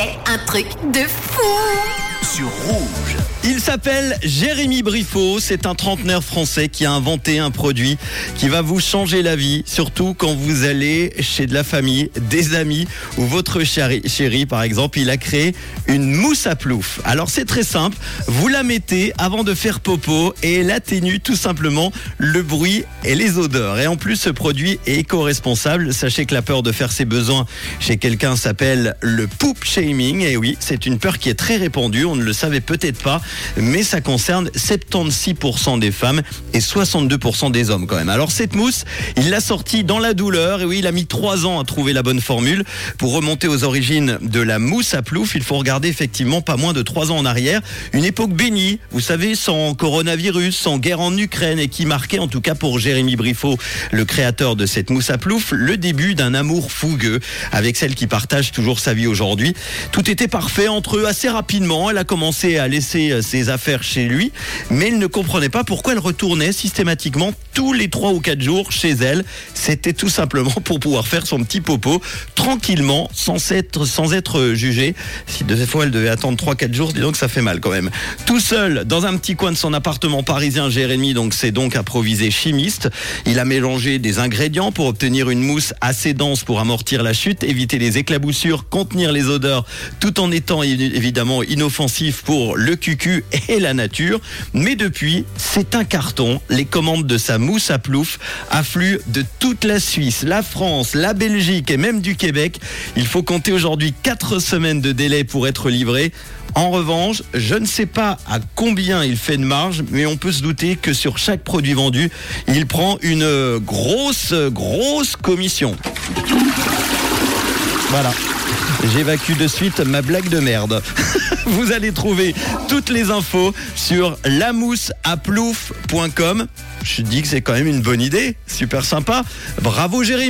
c'est un truc de fou sur Rouge. Il s'appelle Jérémy Brifo, c'est un trentenaire français qui a inventé un produit qui va vous changer la vie, surtout quand vous allez chez de la famille, des amis ou votre chérie par exemple. Il a créé une mousse à plouf. Alors c'est très simple, vous la mettez avant de faire popo et elle atténue tout simplement le bruit et les odeurs. Et en plus ce produit est éco-responsable. Sachez que la peur de faire ses besoins chez quelqu'un s'appelle le poop shaming. Et oui, c'est une peur qui est très répandue, on ne le savait peut-être pas. Mais ça concerne 76% des femmes et 62% des hommes quand même. Alors cette mousse, il l'a sortie dans la douleur. Et oui, il a mis 3 ans à trouver la bonne formule. Pour remonter aux origines de la mousse à plouf, il faut regarder effectivement pas moins de 3 ans en arrière. Une époque bénie, vous savez, sans coronavirus, sans guerre en Ukraine, et qui marquait, en tout cas pour Jérémy Brifo, le créateur de cette mousse à plouf, le début d'un amour fougueux avec celle qui partage toujours sa vie aujourd'hui. Tout était parfait entre eux assez rapidement. Elle a commencé à laisser ses affaires chez lui, mais il ne comprenait pas pourquoi elle retournait systématiquement tous les 3 ou 4 jours chez elle. C'était tout simplement pour pouvoir faire son petit popo tranquillement, sans être jugée. Si 2 fois elle devait attendre 3-4 jours, dis donc ça fait mal quand même. Tout seul, dans un petit coin de son appartement parisien, Jérémy s'est donc improvisé chimiste. Il a mélangé des ingrédients pour obtenir une mousse assez dense pour amortir la chute, éviter les éclaboussures, contenir les odeurs, tout en étant évidemment inoffensif pour le cucu et la nature. Mais depuis, c'est un carton. Les commandes de sa mousse à plouf affluent de toute la Suisse, la France, la Belgique et même du Québec. Il faut compter aujourd'hui 4 semaines de délai pour être livré. En revanche, je ne sais pas à combien il fait de marge, mais on peut se douter que sur chaque produit vendu, il prend une grosse commission. Voilà, j'évacue de suite ma blague de merde. Vous allez trouver toutes les infos sur lamousseaplouf.com. Je dis que c'est quand même une bonne idée, super sympa. Bravo Jérémy.